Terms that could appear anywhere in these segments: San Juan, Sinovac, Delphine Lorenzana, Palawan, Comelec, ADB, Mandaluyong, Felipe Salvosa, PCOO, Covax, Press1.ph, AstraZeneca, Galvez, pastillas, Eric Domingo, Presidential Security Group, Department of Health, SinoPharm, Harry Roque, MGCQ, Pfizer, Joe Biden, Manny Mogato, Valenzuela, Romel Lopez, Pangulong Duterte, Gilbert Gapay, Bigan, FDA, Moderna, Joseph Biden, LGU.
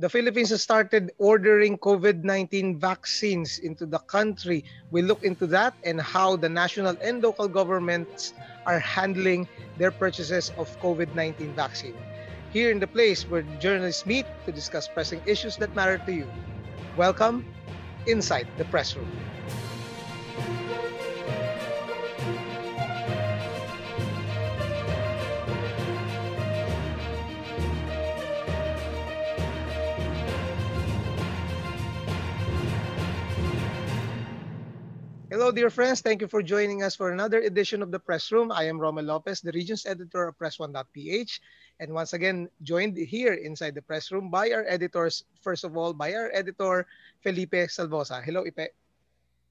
the Philippines has started ordering COVID-19 vaccines into the country. We look into that and how the national and local governments are handling their purchases of COVID-19 vaccine. Here in the place where journalists meet to discuss pressing issues that matter to you. Welcome inside the press room. Hello, dear friends. Thank you for joining us for another edition of the Press Room. I am Romel Lopez, the Region's Editor of Press1.ph. And once again, joined here inside the Press Room by our editors. First of all, by our editor, Felipe Salvosa. Hello, Ipe.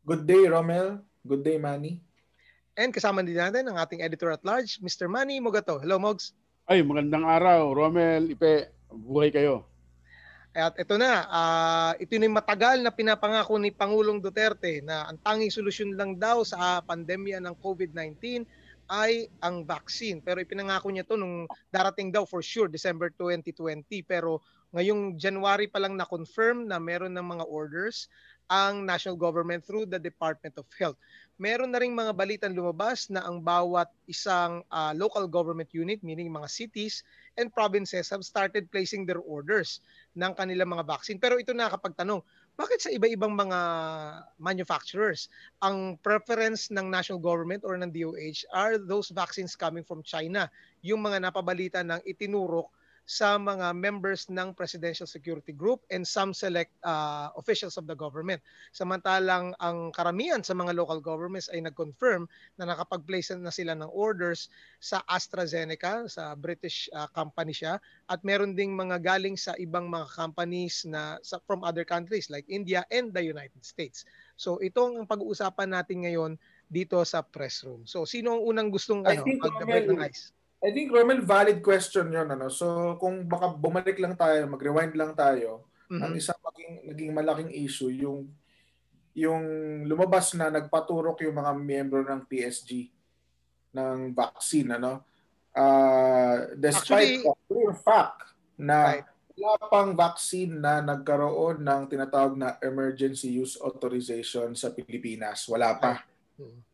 Good day, Romel. Good day, Manny. And kasama din natin ang ating editor-at-large, Mr. Manny Mogato. Hello, Mogs. Ay, magandang araw, Romel, Ipe. Buhay kayo. At ito na, ito yung matagal na pinapangako ni Pangulong Duterte na ang tanging solusyon lang daw sa pandemya ng COVID-19 ay ang vaccine. Pero ipinangako niya to nung darating daw for sure December 2020. Pero ngayong January pa lang na-confirm na meron ng mga orders ang national government through the Department of Health. Meron na ring mga balitan lumabas na ang bawat isang local government unit, meaning mga cities and provinces, have started placing their orders ng kanilang mga vaccine. Pero ito na kapag tanong, bakit sa iba-ibang mga manufacturers, ang preference ng national government or ng DOH are those vaccines coming from China, yung mga napabalita ng itinurok sa mga members ng Presidential Security Group and some select officials of the government. Samantalang ang karamihan sa mga local governments ay nag-confirm na nakapag-place na sila ng orders sa AstraZeneca, sa British company siya, at meron ding mga galing sa ibang mga companies na from other countries like India and the United States. So itong ang pag-uusapan natin ngayon dito sa press room. So sino ang unang gustong pag-break ng ice? I think, Romel, valid question yun. Ano? So, kung baka bumalik lang tayo, mag-rewind lang tayo, ang isang naging malaking issue, yung lumabas na nagpaturok yung mga miyembro ng PSG ng vaccine. Ano? Despite the fact na wala pang vaccine na nagkaroon ng tinatawag na emergency use authorization sa Pilipinas. Wala pa.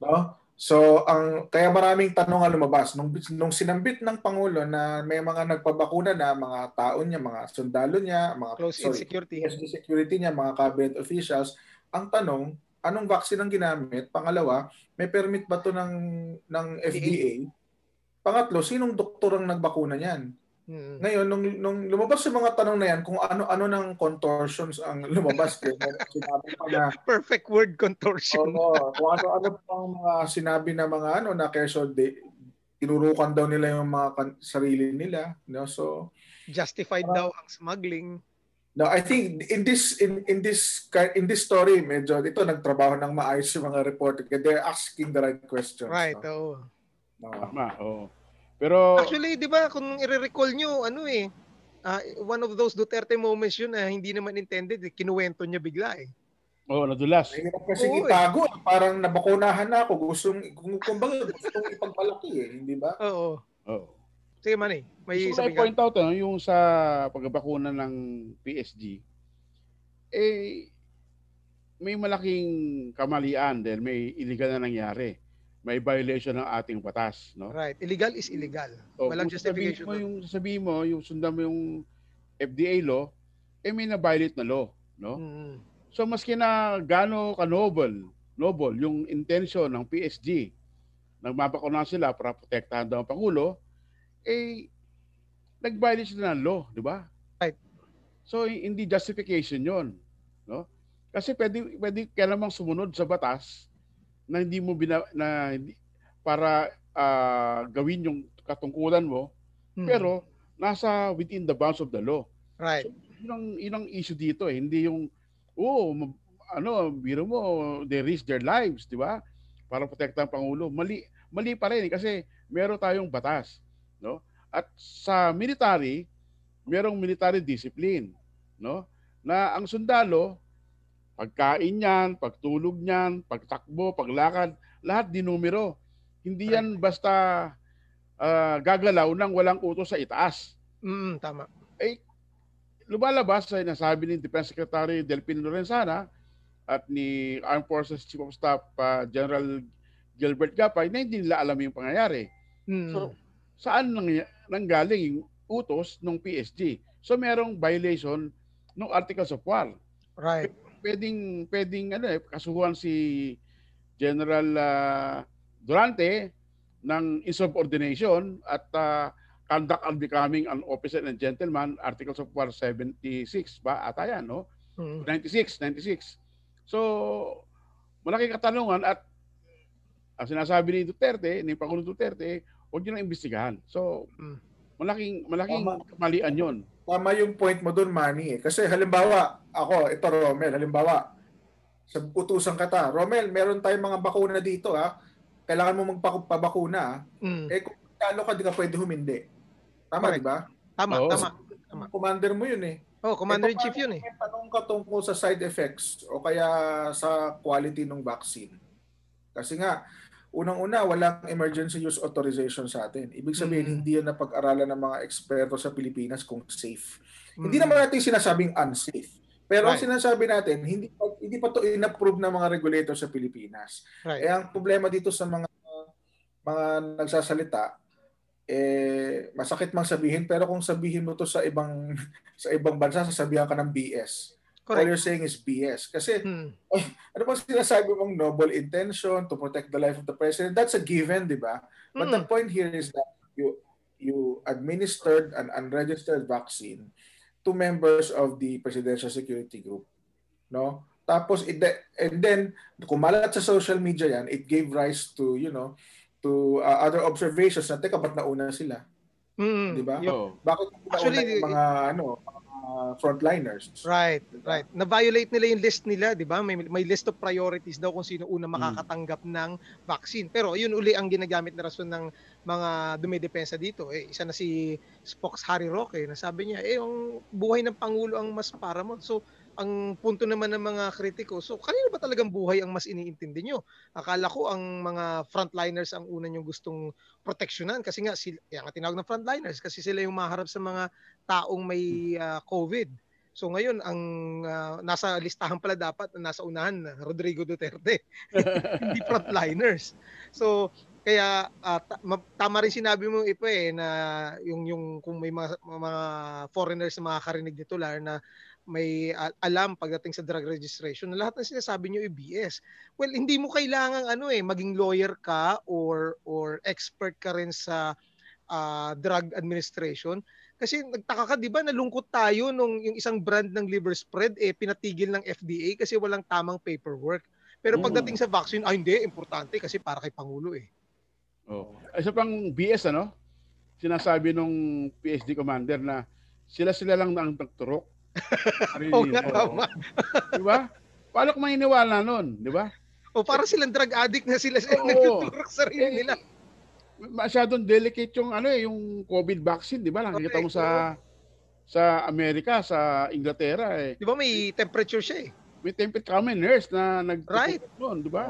No? So, kaya maraming tanong ang lumabas. Nung sinambit ng Pangulo na may mga nagpabakuna na, mga tao niya, mga sundalo niya, mga close security niya, mga cabinet officials, ang tanong, anong vaccine ang ginamit? Pangalawa, may permit ba ito ng FDA? Pangatlo, sinong doktor ang nagbakuna niyan? Ngayon, nung lumabas sa mga tanong na yan, kung ano-ano ng contortions ang lumabas. Perfect word, contortion. Oo, kung ano-ano pang mga sinabi na mga na keso, tinurukan daw nila yung mga sarili nila. No? So, justified daw ang smuggling. No, I think in this story, medyo ito nagtrabaho ng maayos yung mga reporter. They're asking the right questions. Right, oo. Oo. Pero actually, 'di ba, kung i-recall niyo, one of those Duterte moments 'yun na hindi naman intended, kinuwento niya bigla eh. Oh, nadulas. Kasi itago, parang nabakunahan na ako, kung ipagmalaki eh, hindi ba? Oo. Oo. Sige, Manny, may isa pa point out yung sa pagbabakuna ng PSG. Eh, may malaking kamalian dahil may illegal na nangyari. May violation ng ating batas, no? Right. Illegal is illegal. So, walang justification. Sabihin mo, sundan mo yung FDA law, eh may na-violate na law, no? So maski na gaano ka-noble yung intention ng PSG, nagmabakuna sila para protektahan daw ang Pangulo, eh nag-violate na ng law, di ba? Right. So hindi justification yon, no? Kasi pwede kailangan sumunod sa batas na hindi mo para gawin yung katungkulan mo, pero nasa within the bounds of the law. Right. So, yun ang issue dito eh. Hindi yung, biro mo, they risk their lives, di ba? Para protektahan ang Pangulo. Mali pa rin eh, kasi meron tayong batas. No? At sa military, merong military discipline. No? Na ang sundalo, pagkain niyan, pagtulog niyan, pagtakbo, paglakad, lahat dinumero. Hindi yan basta gagalaw nang walang utos sa itaas. Tama. Eh, lumalabas ay nasabi ni Defense Secretary Delphine Lorenzana at ni Armed Forces Chief of Staff General Gilbert Gapay na hindi nila alam yung pangyayari. Hmm. So saan nanggaling yung utos ng PSG? So merong violation ng Articles of War. Right. Pwedeng ano eh, kasuhan si General Durante ng insubordination at conduct on becoming an officer and gentleman, Articles of War 76 ba ata yan, no? Mm-hmm. 96. So, malaking katanungan at ang sinasabi ni Duterte, ni Pangulong Duterte, huwag nyo na imbestigahan. So, malaking kamalian yun. Tama yung point mo doon, Manny. Kasi halimbawa, ako, ito Romel, halimbawa, sa utusan ka ta, Romel, meron tayong mga bakuna dito, ha? Kailangan mo magpabakuna. Mm. Eh, kung talo ka, di ka pwede humindi. Tama, di ba? Tama. Commander mo yun eh. Oh, Commander-in-Chief yun eh. Tanong ka tungkol sa side effects o kaya sa quality ng vaccine. Kasi nga, unang-una, walang emergency use authorization sa atin. Ibig sabihin, hindi yun napag-aralan ng mga eksperto sa Pilipinas kung safe. Hindi naman natin sinasabing unsafe. Pero right, sinasabi natin, hindi pa ito in-approve ng mga regulator sa Pilipinas. Right. Eh, ang problema dito sa mga nagsasalita, eh masakit mang sabihin pero kung sabihin mo to sa ibang bansa sasabihan ka ng BS. Correct. All you're saying is BS kasi ano bang sinasabi mong noble intention to protect the life of the president, that's a given, di ba? But the point here is that you administered an unregistered vaccine to members of the Presidential Security Group, no? Tapos and then kumalat sa social media yan, it gave rise to to other observations na teka ba't nauna sila? Di ba? Bakit actually mga frontliners? Right, diba? Right. Na-violate nila yung list nila, di ba? May list of priorities daw kung sino una makakatanggap ng vaccine. Pero yun uli ang ginagamit na rason ng mga dumidepensa dito. Eh, isa na si Spokes Harry Roque na sabi niya, yung buhay ng Pangulo ang mas paramount. So, ang punto naman ng mga kritiko, so kanino ba talagang buhay ang mas iniintindi nyo? Akala ko ang mga frontliners ang una nyong gustong proteksyonan kasi nga sila, kaya nga tinawag ng frontliners kasi sila yung maharap sa mga taong may COVID. So ngayon, ang nasa listahan pala dapat, nasa unahan, Rodrigo Duterte, hindi frontliners. So kaya tama rin sinabi mo Ipo na yung kung may mga foreigners na makakarinig nito lar na may alam pagdating sa drug registration na lahat ng sinasabi nyo BS. Well, hindi mo kailangang maging lawyer ka or expert ka rin sa drug administration. Kasi nagtaka ka, di ba, nalungkot tayo nung yung isang brand ng liver spread, pinatigil ng FDA kasi walang tamang paperwork. Pero pagdating sa vaccine, hindi, importante kasi para kay Pangulo eh. Oh. Isa pang BS, ano? Sinasabi nung PSD commander na sila lang ang nagturok. Oh, nga tama. Di ba? Paano kung maniniwala nun? Di ba? O para silang drug addict na sila nagtuturok sa sarili nila. Masyadong delicate yung yung COVID vaccine, di ba? Nakikita mo sa Amerika, sa Inglaterra eh. Di ba may temperature siya eh? May temperature kami nurse na nagtuturok nun, di ba?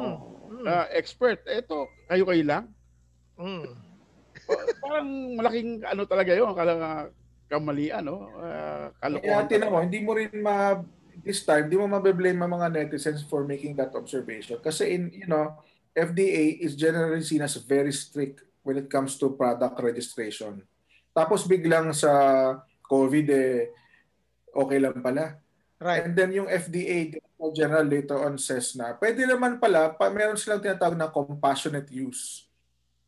Expert. Ito, kayo lang. Parang malaking talaga yun, kamalian, no? Kalokohan. Kaya mo, hindi mo rin this time, hindi mo mabe-blame ang mga netizens for making that observation. Kasi FDA is generally seen as very strict when it comes to product registration. Tapos biglang sa COVID, okay lang pala. Right. And then yung FDA, general later on says na, pwede naman pala, meron silang tinatawag na compassionate use.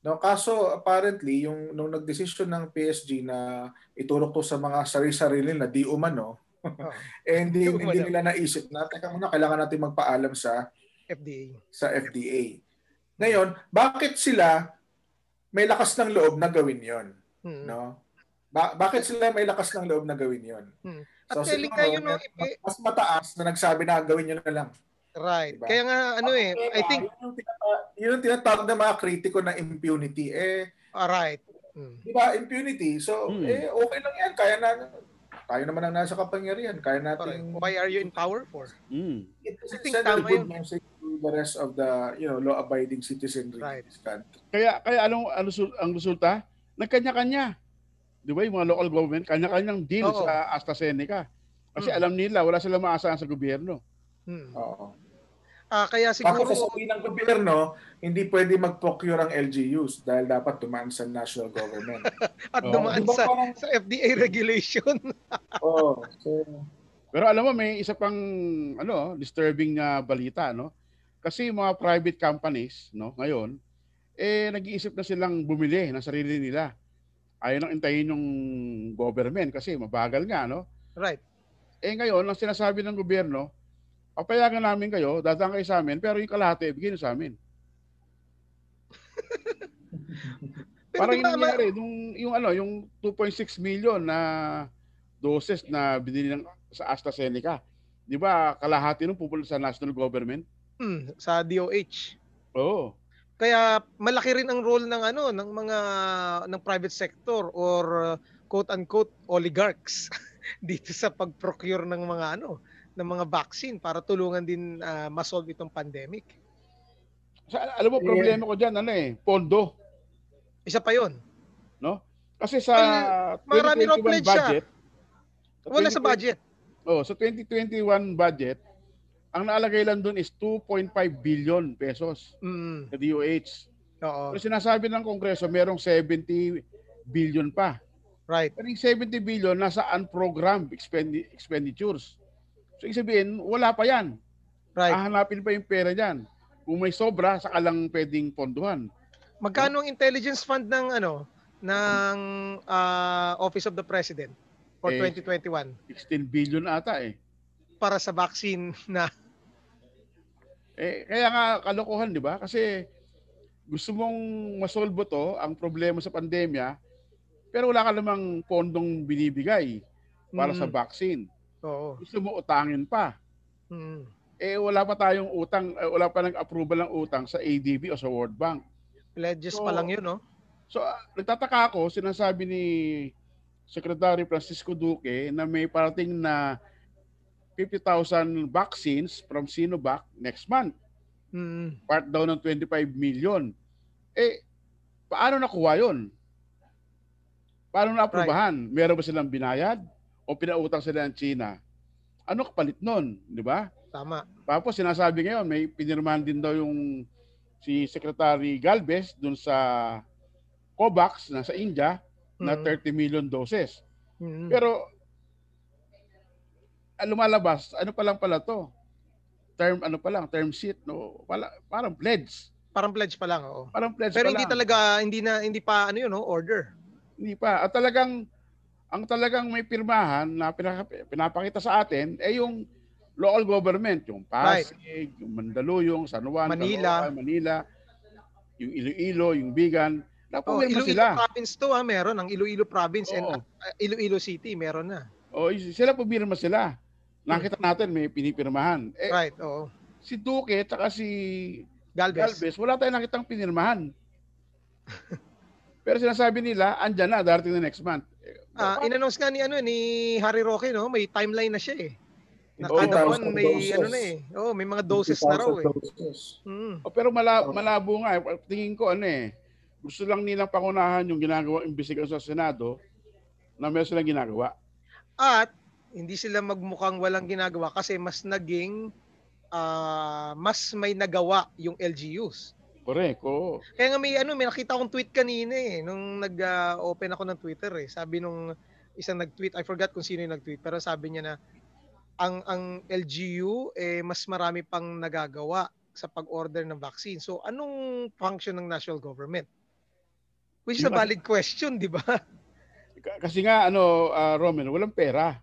No, kaso apparently yung nung nagdesisyon ng PSG na iturok to sa mga sarili-sarili na di umano, hindi nila naisip na teka muna kailangan natin magpaalam sa FDA. Ngayon, bakit sila may lakas ng loob na gawin 'yon? No? Bakit sila may lakas ng loob na gawin 'yon? So sila mas mataas na nagsabi na gawin niyo na lang. Right. Diba? Kaya nga I think yun tinatawag ng mga kritiko na impunity Alright. Di ba impunity? So okay lang yan, kaya na tayo naman ang nasa kapangyarihan, kaya natin. Why are you in power for? I think tama yun. The rest of the law abiding citizenry. Right. Kaya ang resulta, nagkanya-kanya. Di ba yung mga local government, kanya-kanyang deal sa AstraZeneca. Kasi alam nila, wala silang maasahan sa gobyerno. Oo. Kaya siguro... Ako sa sabihin ng gobyerno, hindi pwede mag-procure ang LGUs dahil dapat dumaan sa national government. At dumaan sa FDA regulation. Oo. Pero alam mo, may isa pang disturbing na balita, no? Kasi mga private companies, no, ngayon, nag-iisip na silang bumili ng sarili nila. Ayaw nang intayin yung government kasi mabagal nga, no? Right. Ngayon, ang sinasabi ng gobyerno, papayagan namin kayo, dadaan kayo sa amin, pero yung kalahati, ibigay sa amin. Parang yung nangyari, yung 2.6 million na doses na binili sa AstraZeneca, di ba kalahati nung pupunta sa national government? Sa DOH. Oo. Kaya malaki rin ang role ng ng private sector or quote-unquote oligarchs dito sa pag-procure ng mga vaccine para tulungan din ma-solve itong pandemic. Alam mo, problema ko dyan, pondo. Isa pa yun. No? Kasi sa 2021 budget, wala sa budget. Sa 2021 budget, ang naalagay lang doon is 2.5 billion pesos sa DOH. Oo. Pero sinasabi ng Kongreso, merong 70 billion pa. Right. Pero yung 70 billion nasa unprogrammed expenditures. So, ibig sabihin, wala pa yan. Right. Hahanapin pa yung pera dyan. Kung may sobra, saka lang pwedeng ponduhan. Magkano ang intelligence fund ng Office of the President for 2021? 16 billion ata para sa vaccine na. Kaya nga kalokohan, di ba? Kasi gusto mong masolve to, ang problema sa pandemya, pero wala ka namang pondong binibigay para sa vaccine. Oo. Gusto mo utangin pa. Wala pa tayong utang, wala pa nag-approval ng utang sa ADB o sa World Bank. Pledges pa lang yun, no? So, nagtataka ako, sinasabi ni Secretary Francisco Duque na may parating na 50,000 vaccines from Sinovac next month. Part daw ng 25 million. Paano nakuha yun? Paano na-aprubahan? Right. Meron ba silang binayad? O pinautang sila ng China, ano kapalit nun, di ba? Tama. Tapos sinasabi ngayon, may pinirmahan din daw yung si Secretary Galvez dun sa Covax na sa India na 30 million doses. Pero lumalabas, ano pa lang pala to? Term sheet, no? Parang pledge. Parang pledge pa lang, oo. Parang pledge pero pa hindi lang. Talaga, hindi pa order. Hindi pa. At talagang ang talagang may pirmahan na pinapakita sa atin yung local government, yung Pasig, yung Mandaluyong, San Juan, Manila, yung Iloilo, yung Bigan. Iloilo province to meron ang Iloilo province and Iloilo City meron na. Sila pumirma sila. Nakita natin may pinipirmahan. Si Duque at si Galvez, wala tayong nakitang pinirmahan. Pero sinasabi nila, andyan na, darating na next month. In-announce nga ni Harry Roque, no? May timeline na siya Nakada may may mga doses na raw pero malabo nga tingin ko gusto lang nilang pangunahan yung ginagawang imbestigasyon sa Senado na meron silang ginagawa. At hindi sila magmukhang walang ginagawa kasi mas may nagawa yung LGUs. Correct. Oo. Kaya nga may nakita akong tweet kanina nung nag-open ako ng Twitter Sabi nung isang nag-tweet, I forgot kung sino yung nag-tweet, pero sabi niya na ang LGU mas marami pang nagagawa sa pag-order ng vaccine. So anong function ng national government? Which is a valid question, di ba? Kasi nga Romel, walang pera.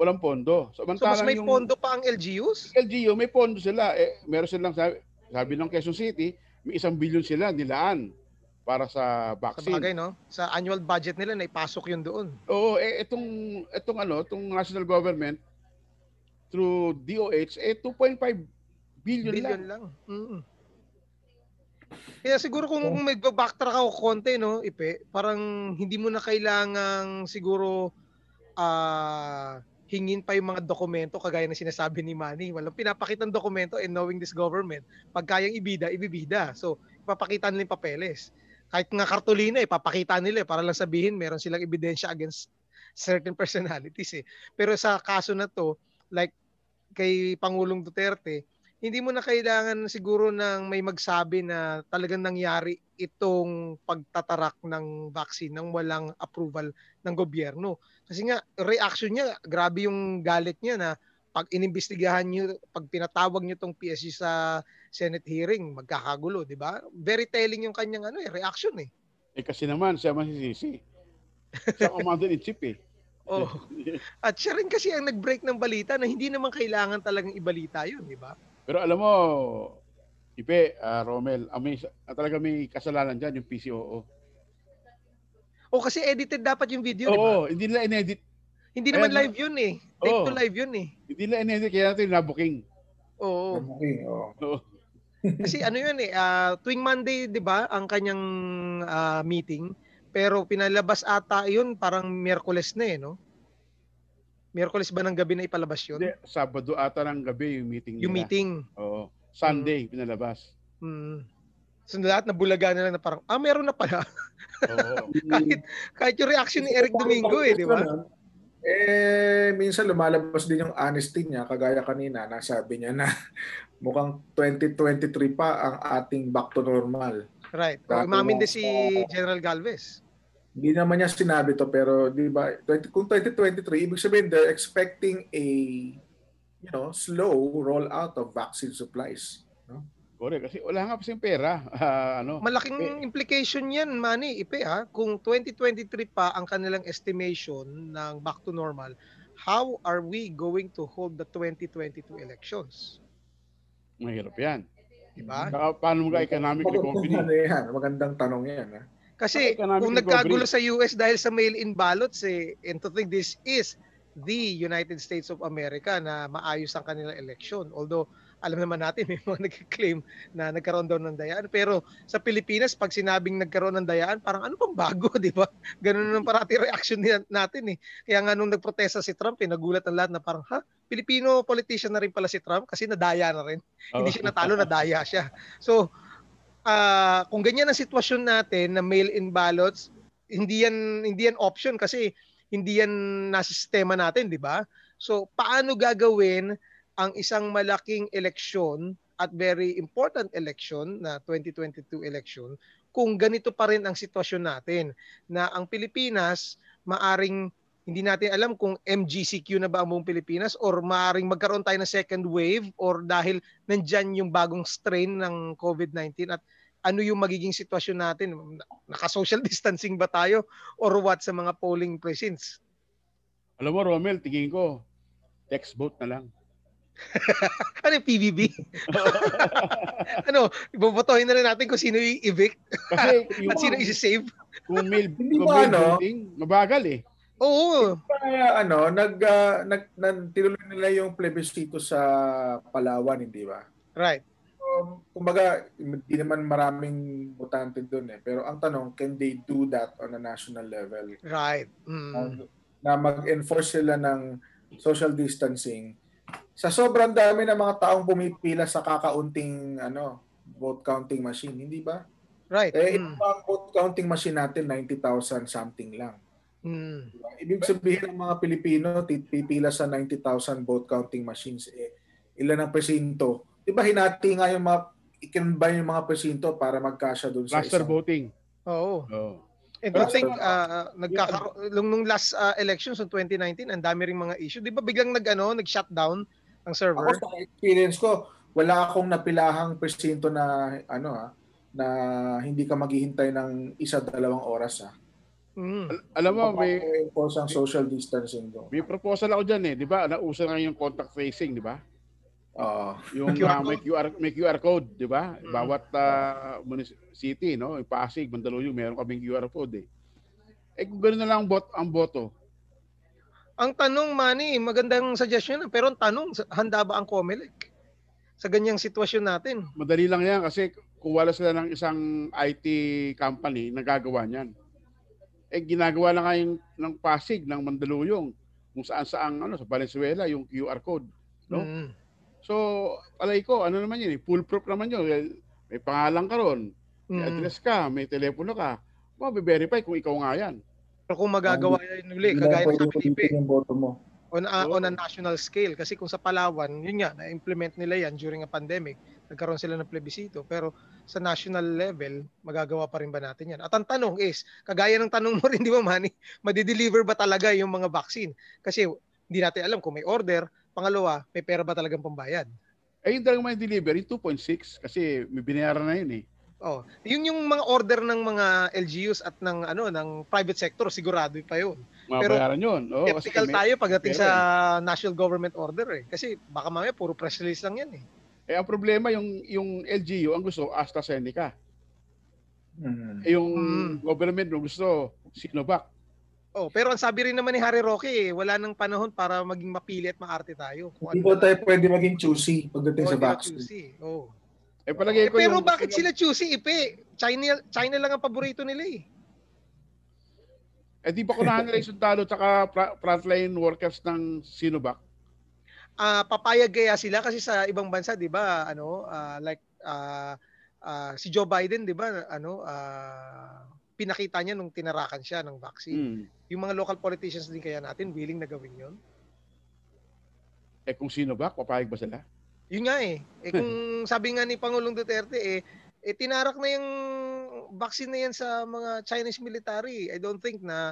Walang pondo. So mas may pondo pa ang LGUs? LGU may pondo sila meron silang Sabi ng Quezon City, may 1 billion sila nilaan para sa vaccine. Sa bagay, no? Sa annual budget nila, naipasok yun doon. Oo, itong national government through DOH, 2.5 billion lang. Kaya siguro kung mag-backtrack ako konti, no, Ipe, parang hindi mo na kailangang siguro hingin pa yung mga dokumento kagaya ng sinasabi ni Manny. Walang pinapakitang dokumento and knowing this government, pag kayang ibida, ibibida. So, ipapakita nila yung papeles. Kahit nga kartulina, ipapakita nila para lang sabihin meron silang ebidensya against certain personalities eh. Pero sa kaso na to, like kay Pangulong Duterte, hindi mo na kailangan siguro ng may magsabi na talagang nangyari itong pagtatarak ng vaccine nang walang approval ng gobyerno. Kasi nga, reaction niya, grabe yung galit niya na pag inimbestigahan niyo, pag pinatawag niyo tong PSC sa Senate hearing, magkakagulo, di ba? Very telling yung kanyang ano, eh, reaction eh. Eh kasi naman, siya masisisi. Siya commander in chief eh. Oh. At siya rin kasi ang nag-break ng balita na hindi naman kailangan talagang ibalita yun, di ba? Pero alam mo, Ipe, Romel, talaga may kasalanan dyan yung PCOO. O kasi edited dapat yung video, di ba? Oo, hindi nila in-edit. Hindi naman live yun eh. Tape to live yun eh. Hindi nila in-edit, kaya natin nabuking. Oo. Nabuking, oo. Kasi ano yun eh, tuwing Monday, di ba, ang kanyang meeting, pero pinalabas ata yun parang Miyerkules na eh, no? Miyerkules ba ng gabi na ipalabas yun? Hindi, Sabado ata ng gabi yung meeting nila. Yung meeting. Oo. Sunday pinalabas. Mm. So lahat nabulaga na lang na parang, meron na pala. Oo. kahit yung reaction ni Eric Domingo eh, di ba? Eh, minsan lumalabas din yung honesty niya. Kagaya kanina, nasabi niya na mukhang 2023 pa ang ating back to normal. Right. Umamin din si General Galvez. Hindi naman niya sinabi to pero di ba kung 2023 ibig sabihin they're expecting a slow rollout of vaccine supplies, no? Correct, kasi wala nga kasing pera. Malaking implication 'yan, Manny, Ipe ha. Kung 2023 pa ang kanilang estimation ng back to normal, how are we going to hold the 2022 elections? Mahirap 'yan. Di ba? Paano mga economic recovery? Magandang tanong 'yan, ha. Kasi kung nagkagulo sa US dahil sa mail-in ballots eh, and to think this is the United States of America na maayos ang kanilang election. Although alam naman natin may mga nagka-claim na nagkaroon daw ng dayaan. Pero sa Pilipinas pag sinabing nagkaroon ng dayaan, parang ano pang bago, di ba? Ganun nang parati reaction natin eh. Kaya nga nung nagprotesta si Trump eh, nagulat ang lahat na parang Pilipino politician na rin pala si Trump kasi nadaya na rin. Hindi siya natalo, nadaya siya. So kung ganyan ang sitwasyon natin na mail-in ballots, hindi yan option kasi hindi yan nasa sistema natin, di ba? So, paano gagawin ang isang malaking eleksyon at very important election na 2022 election kung ganito pa rin ang sitwasyon natin na ang Pilipinas maaring hindi natin alam kung MGCQ na ba ang buong Pilipinas or maaaring magkaroon tayo ng second wave or dahil nandyan yung bagong strain ng COVID-19 at ano yung magiging sitwasyon natin? Naka-social distancing ba tayo or what sa mga polling precincts? Alam mo, Romel, tingin ko, text vote na lang. Ano yung PBB? Ibobotohin na rin natin kung sino yung evict kasi yung at sino isi-save. Kung mail voting, mabagal eh. Oo. Tinuloy nila yung plebiscito sa Palawan, hindi ba? Right. Kumbaga, hindi naman maraming botante doon eh. Pero ang tanong, can they do that on a national level? Right. Na mag-enforce sila ng social distancing. Sa sobrang dami ng mga taong pumipila sa kakaunting vote counting machine, hindi ba? Right. Eh, ito ang vote counting machine natin, 90,000 something lang. Mm. Ibig sabihin ng mga Pilipino, pipila sa 90,000 vote counting machines, eh, ilan ang presinto? Diba hinati nga yung mga, i-combine yung mga presinto para magkasya doon sa isang. Cluster voting. Oo. Oh. And I think, nung last elections in 2019, ang dami rin mga issue. Diba biglang nag-shutdown ang server? Ako sa experience ko, wala akong napilahang presinto na, na hindi ka maghihintay ng isa-dalawang oras ha. Mm. Alam mo, may social distancing doon. May proposal ako dyan eh, di ba? Nauso na yung contact tracing, di ba? Yung QR code, di ba? Bawat city, no? Yung Pasig, Mandaluyong, meron kaming QR code eh. Eh kung gano'n na lang ang boto. Ang tanong, Manny, magandang suggestion na, pero ang tanong, handa ba ang COMELEC sa ganyang sitwasyon natin? Madali lang yan kasi kuwala sila ng isang IT company na gagawa niyan. Eh ginagawa na nga yung ng Pasig, ng Mandaluyong, kung saan-saan sa Valenzuela yung QR code, no? Mm. So, alay ko, naman yun, foolproof naman yun. May pangalan ka ron, may address ka, may telepono ka. Mabe-verify kung ikaw nga yan. Pero kung magagawa yun uli, kagaya ng sa Felipe, on a national scale, kasi kung sa Palawan, yun nga, na-implement nila yan during a pandemic, nagkaroon sila ng plebisito, pero sa national level, magagawa pa rin ba natin yan? At ang tanong is, kagaya ng tanong mo rin, di ba Manny, madideliver ba talaga yung mga vaccine? Kasi hindi natin alam kung may order, pangalawa, may pera ba talagang pambayad? Ayun talagang may delivery, 2.6, kasi may binayaran na yun eh. Oh, yun yung mga order ng mga LGUs at ng ano ng private sector, sigurado pa yun. Mabayaran yun. Oh, skeptical tayo pagdating sa national government order eh. Kasi baka mamaya puro press release lang yan eh. Eh ang problema yung LGU ang gusto AstraZeneca. Eh, yung government gusto Sinovac. Oh, pero ang sabi rin naman ni Harry Roque, eh, wala nang panahon para maging mapili at maarte tayo. Hindi po tayo pwede maging choosy pagdating sa vaccine. Oh. Eh, palagay ko pero yung, bakit sila choosy, Ipe? China lang ang paborito nila eh. Eh di ba kunahan nila yung sundalo tsaka frontline workers ng Sinovac? Papayag kaya sila kasi sa ibang bansa, di ba? Ano, si Joe Biden, di ba? Ano, pinakita niya nung tinarakan siya ng vaccine. Yung mga local politicians din kaya natin, willing na gawin yun? Eh kung Sinovac, papayag ba sila? Yun nga eh. Eh kung sabi nga ni Pangulong Duterte eh tinarak na yung vaccine na yan sa mga Chinese military. I don't think na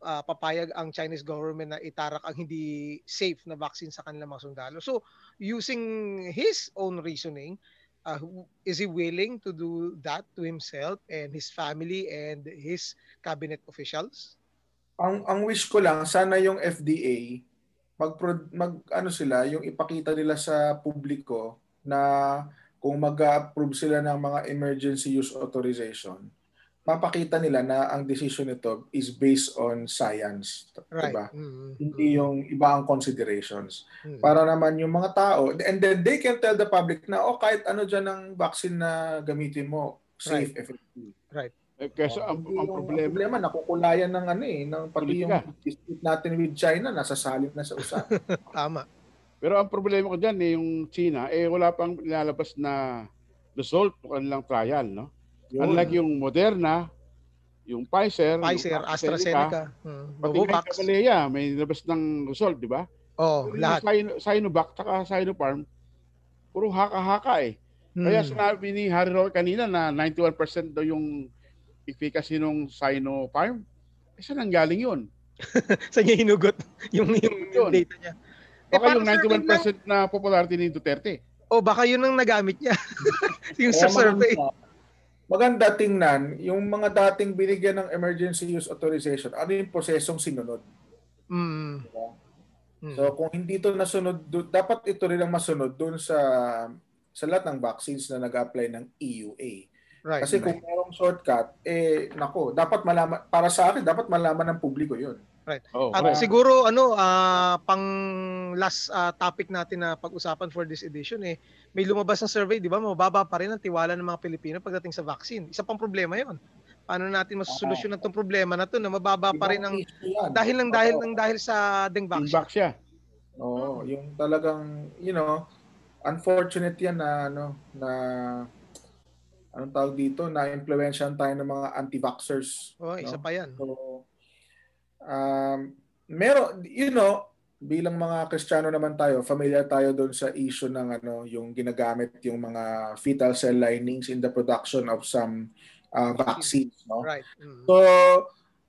papayag ang Chinese government na itarak ang hindi safe na vaccine sa kanilang mga sundalo. So using his own reasoning, is he willing to do that to himself and his family and his cabinet officials? Ang wish ko lang, sana yung FDA yung ipakita nila sa publiko na kung mag-approve sila ng mga emergency use authorization, mapakita nila na ang decision nito is based on science, right? Diba? Hindi yung iba ang considerations. Para naman yung mga tao, and then they can tell the public na kahit ano dyan ang vaccine na gamitin mo, safe, effective. Right. Kasi ang problema nakukulayan ng pati yung dispute natin with China, nasasalip na sa usapan. Tama. Pero ang problema ko diyan yung China wala pang nilalabas na result ng kanilang trial, no? Unlike yung Moderna, yung Pfizer AstraZeneca, pati Covax, may nilabas ng result, di ba? Oh, lahat. Sinovac at SinoPharm puro haka-haka eh. Kaya sinabi ni Harry Roque kanina na 91% daw yung efficacy nung SinoPharm. Saan ang galing yun? Saan niya hinugot yung data niya? Baka yung 91% na popularity ni Duterte. O baka yun ang nagamit niya. Yung sa survey. Maganda tingnan, yung mga dating binigyan ng emergency use authorization, ano yung prosesong sinunod? So kung hindi ito nasunod, dapat ito rin ang masunod dun sa lahat ng vaccines na nag-apply ng EUA. Right, kasi kung merong shortcut, dapat malaman, para sa akin, dapat malaman ng publiko yun. Right. At siguro, pang last topic natin na pag-usapan for this edition, may lumabas na survey, di ba? Mababa pa rin ang tiwala ng mga Pilipino pagdating sa vaccine. Isa pang problema yun. Paano natin masusolusyon itong problema na ito na mababa pa rin ang dahil sa dengue vaccine. Oo, yung talagang, unfortunate yan na anong tawag dito, na-influensyan tayo ng mga anti-vaxxers. Isa pa yan. So, meron, bilang mga Kristiyano naman tayo, familiar tayo doon sa issue ng yung ginagamit yung mga fetal cell linings in the production of some vaccines. No? Right. So,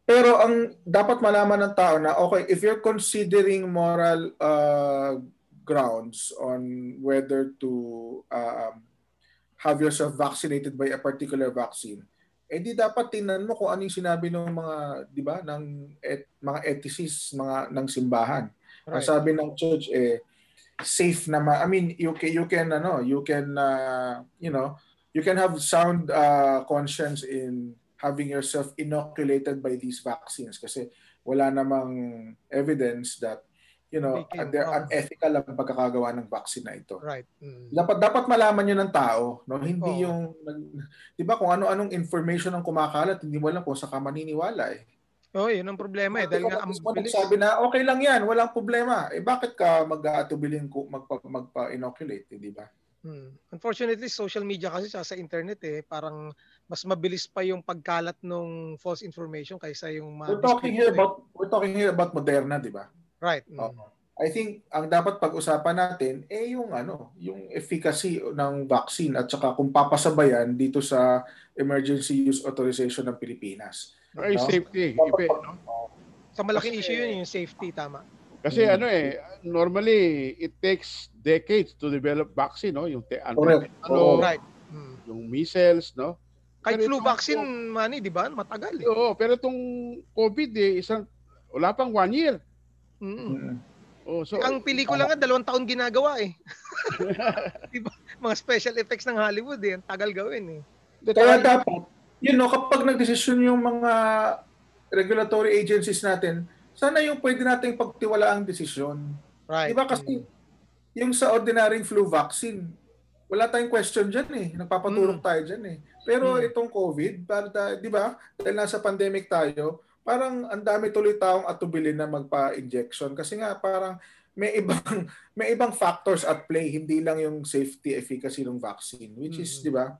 pero ang dapat malaman ng tao na, if you're considering moral grounds on whether to have yourself vaccinated by a particular vaccine, di dapat tingnan mo kung ano yung sinabi ng mga, di ba, mga ethicists, ng simbahan. Right. Ang sabi ng church, safe naman. I mean, you can have sound conscience in having yourself inoculated by these vaccines kasi wala namang evidence that they're unethical ang pagkakagawa ng vaccine na ito. Right. Dapat malaman yun ng tao, no? Hindi yung, di ba, kung ano-anong information ang kumakalat, hindi mo alam kung saan ka maniniwala eh. Yun ang problema dahil nga ang sabi na okay lang yan, walang problema. Bakit ka mag-atubiling magpa-inoculate, di ba? Unfortunately, social media kasi sa internet parang mas mabilis pa yung pagkalat ng false information kaysa yung mga... We're talking here about Moderna, di ba? Right. I think ang dapat pag-usapan natin yung yung efficacy ng vaccine at saka kung papasabayan dito sa emergency use authorization ng Pilipinas. Ay, safety. Sa malaking issue yun yung safety, tama. Kasi normally it takes decades to develop vaccine, no? Yung yung measles, no? Kahit flu vaccine, Manny, di ba? Matagal. Oo, pero itong COVID, wala pang 1 year. Oh, so, ang pelikula nga, 2 taon ginagawa Diba? Mga special effects ng Hollywood ang tagal gawin Kaya dapat, kapag nagdesisyon yung mga regulatory agencies natin, sana yung pwede nating pagtiwalaang desisyon. Right. Diba kasi yung sa ordinaryong flu vaccine, wala tayong question dyan Nagpapatulong tayo dyan Pero itong COVID, diba? Dahil nasa pandemic tayo, parang ang dami tuloy taong atubili na magpa-injection. Kasi nga parang may ibang factors at play. Hindi lang yung safety efficacy ng vaccine. Which is, diba?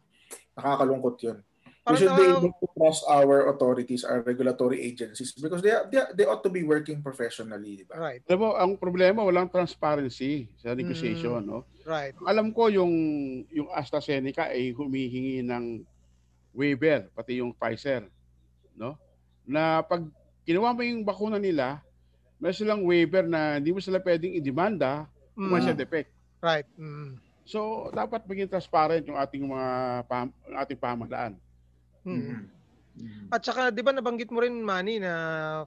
Nakakalungkot yun. We should be able to trust our authorities, our regulatory agencies because they ought to be working professionally, diba? Right. Alam mo, ang problema, walang transparency sa negotiation, no? Right. Alam ko yung AstraZeneca ay humihingi ng waiver, pati yung Pfizer, no? Na pag ginawa mo yung bakuna nila, may silang waiver na hindi mo sila pwedeng i-demanda kung may side effect. Right. So, dapat maging transparent yung ating pamahalaan. At saka, di ba nabanggit mo rin, Manny, na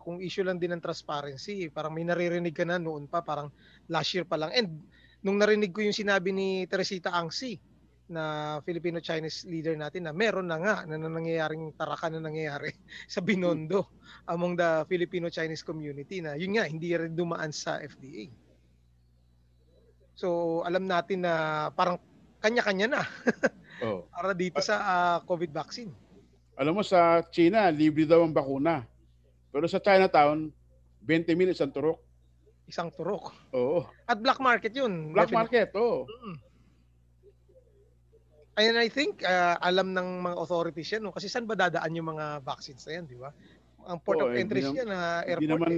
kung issue lang din ng transparency, parang may naririnig ka na noon pa, parang last year pa lang. And nung narinig ko yung sinabi ni Teresita Angsi, na Filipino-Chinese leader natin, na meron na nga na nangyayaring tarakan na nangyayari sa Binondo among the Filipino-Chinese community na yun nga, hindi rin dumaan sa FDA. So, alam natin na parang kanya-kanya na para dito sa COVID vaccine. Alam mo, sa China, libre daw ang bakuna. Pero sa Chinatown, 20 minutes ang turok. Isang turok? Oo. At black market yun. Black market, oo. And I think, alam ng mga authorities yan, no? Kasi saan ba dadaan yung mga vaccines na yan, di ba? Ang port of entry yan na airport. Hindi naman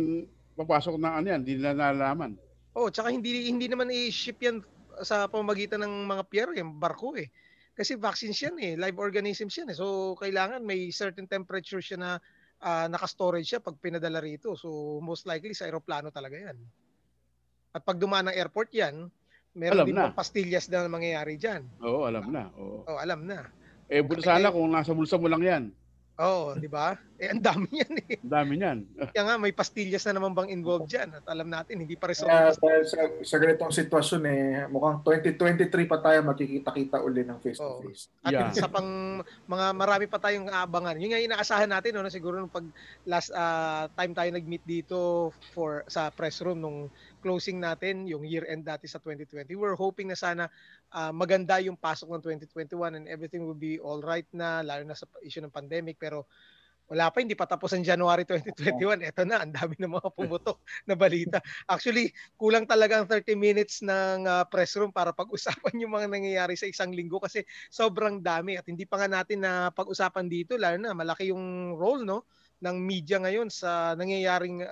papasok ng yan, hindi na nalalaman. Tsaka hindi naman i-ship yan sa pamamagitan ng mga pier, yung barko Kasi vaccines yan live organisms yan So kailangan may certain temperature siya na naka-storage siya pag pinadala rito. So most likely sa aeroplano talaga yan. At pag dumaan ng airport yan, meron din mga pastillas na mangyayari dyan. Alam na. Buti sana kung nasa bulsa mo lang yan. Di ba? Ang dami yan Ang dami yan. Kaya nga may pastillas na naman bang involved dyan at alam natin hindi pa rin sa ganitong sitwasyon mukhang 2023 pa tayo makikita-kita uli ng face to face. At isa pang marami pa tayong aabangan. Yun nga inaasahan natin siguro nung pag last time tayo nag-meet dito sa press room nung closing natin yung year-end dati sa 2020. We're hoping na sana maganda yung pasok ng 2021 and everything will be all right na lalo na sa issue ng pandemic pero wala pa, hindi pa tapos ang January 2021. Eto na, ang dami ng mga pumutok na balita. Actually, kulang talaga ang 30 minutes ng press room para pag-usapan yung mga nangyayari sa isang linggo kasi sobrang dami at hindi pa nga natin na pag-usapan dito lalo na malaki yung role ng media ngayon sa nangyayaring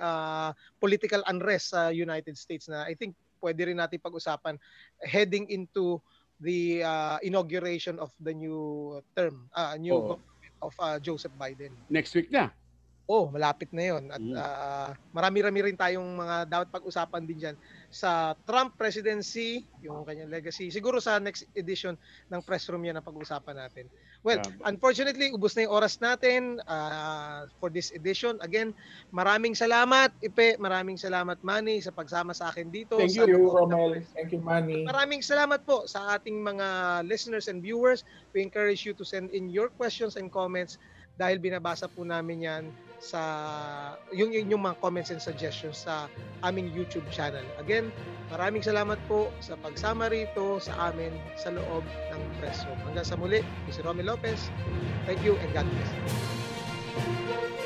political unrest sa United States na I think pwede rin natin pag-usapan heading into the inauguration of the new term, new government of Joseph Biden. Next week na. Malapit na yun. At marami-rami rin tayong mga dapat pag-usapan din dyan sa Trump presidency, yung kanyang legacy. Siguro sa next edition ng press room yan ang pag-usapan natin. Well, unfortunately, ubos na yung oras natin for this edition. Again, maraming salamat, Ipe. Maraming salamat, Manny, sa pagsama sa akin dito. Thank you, Romel. Thank you, Manny. Maraming salamat po sa ating mga listeners and viewers. We encourage you to send in your questions and comments dahil binabasa po namin yan sa yung mga comments and suggestions sa aming YouTube channel. Again, maraming salamat po sa pagsama rito sa amin sa loob ng press room. Hanggang sa muli, si Romel Lopez. Thank you and God bless.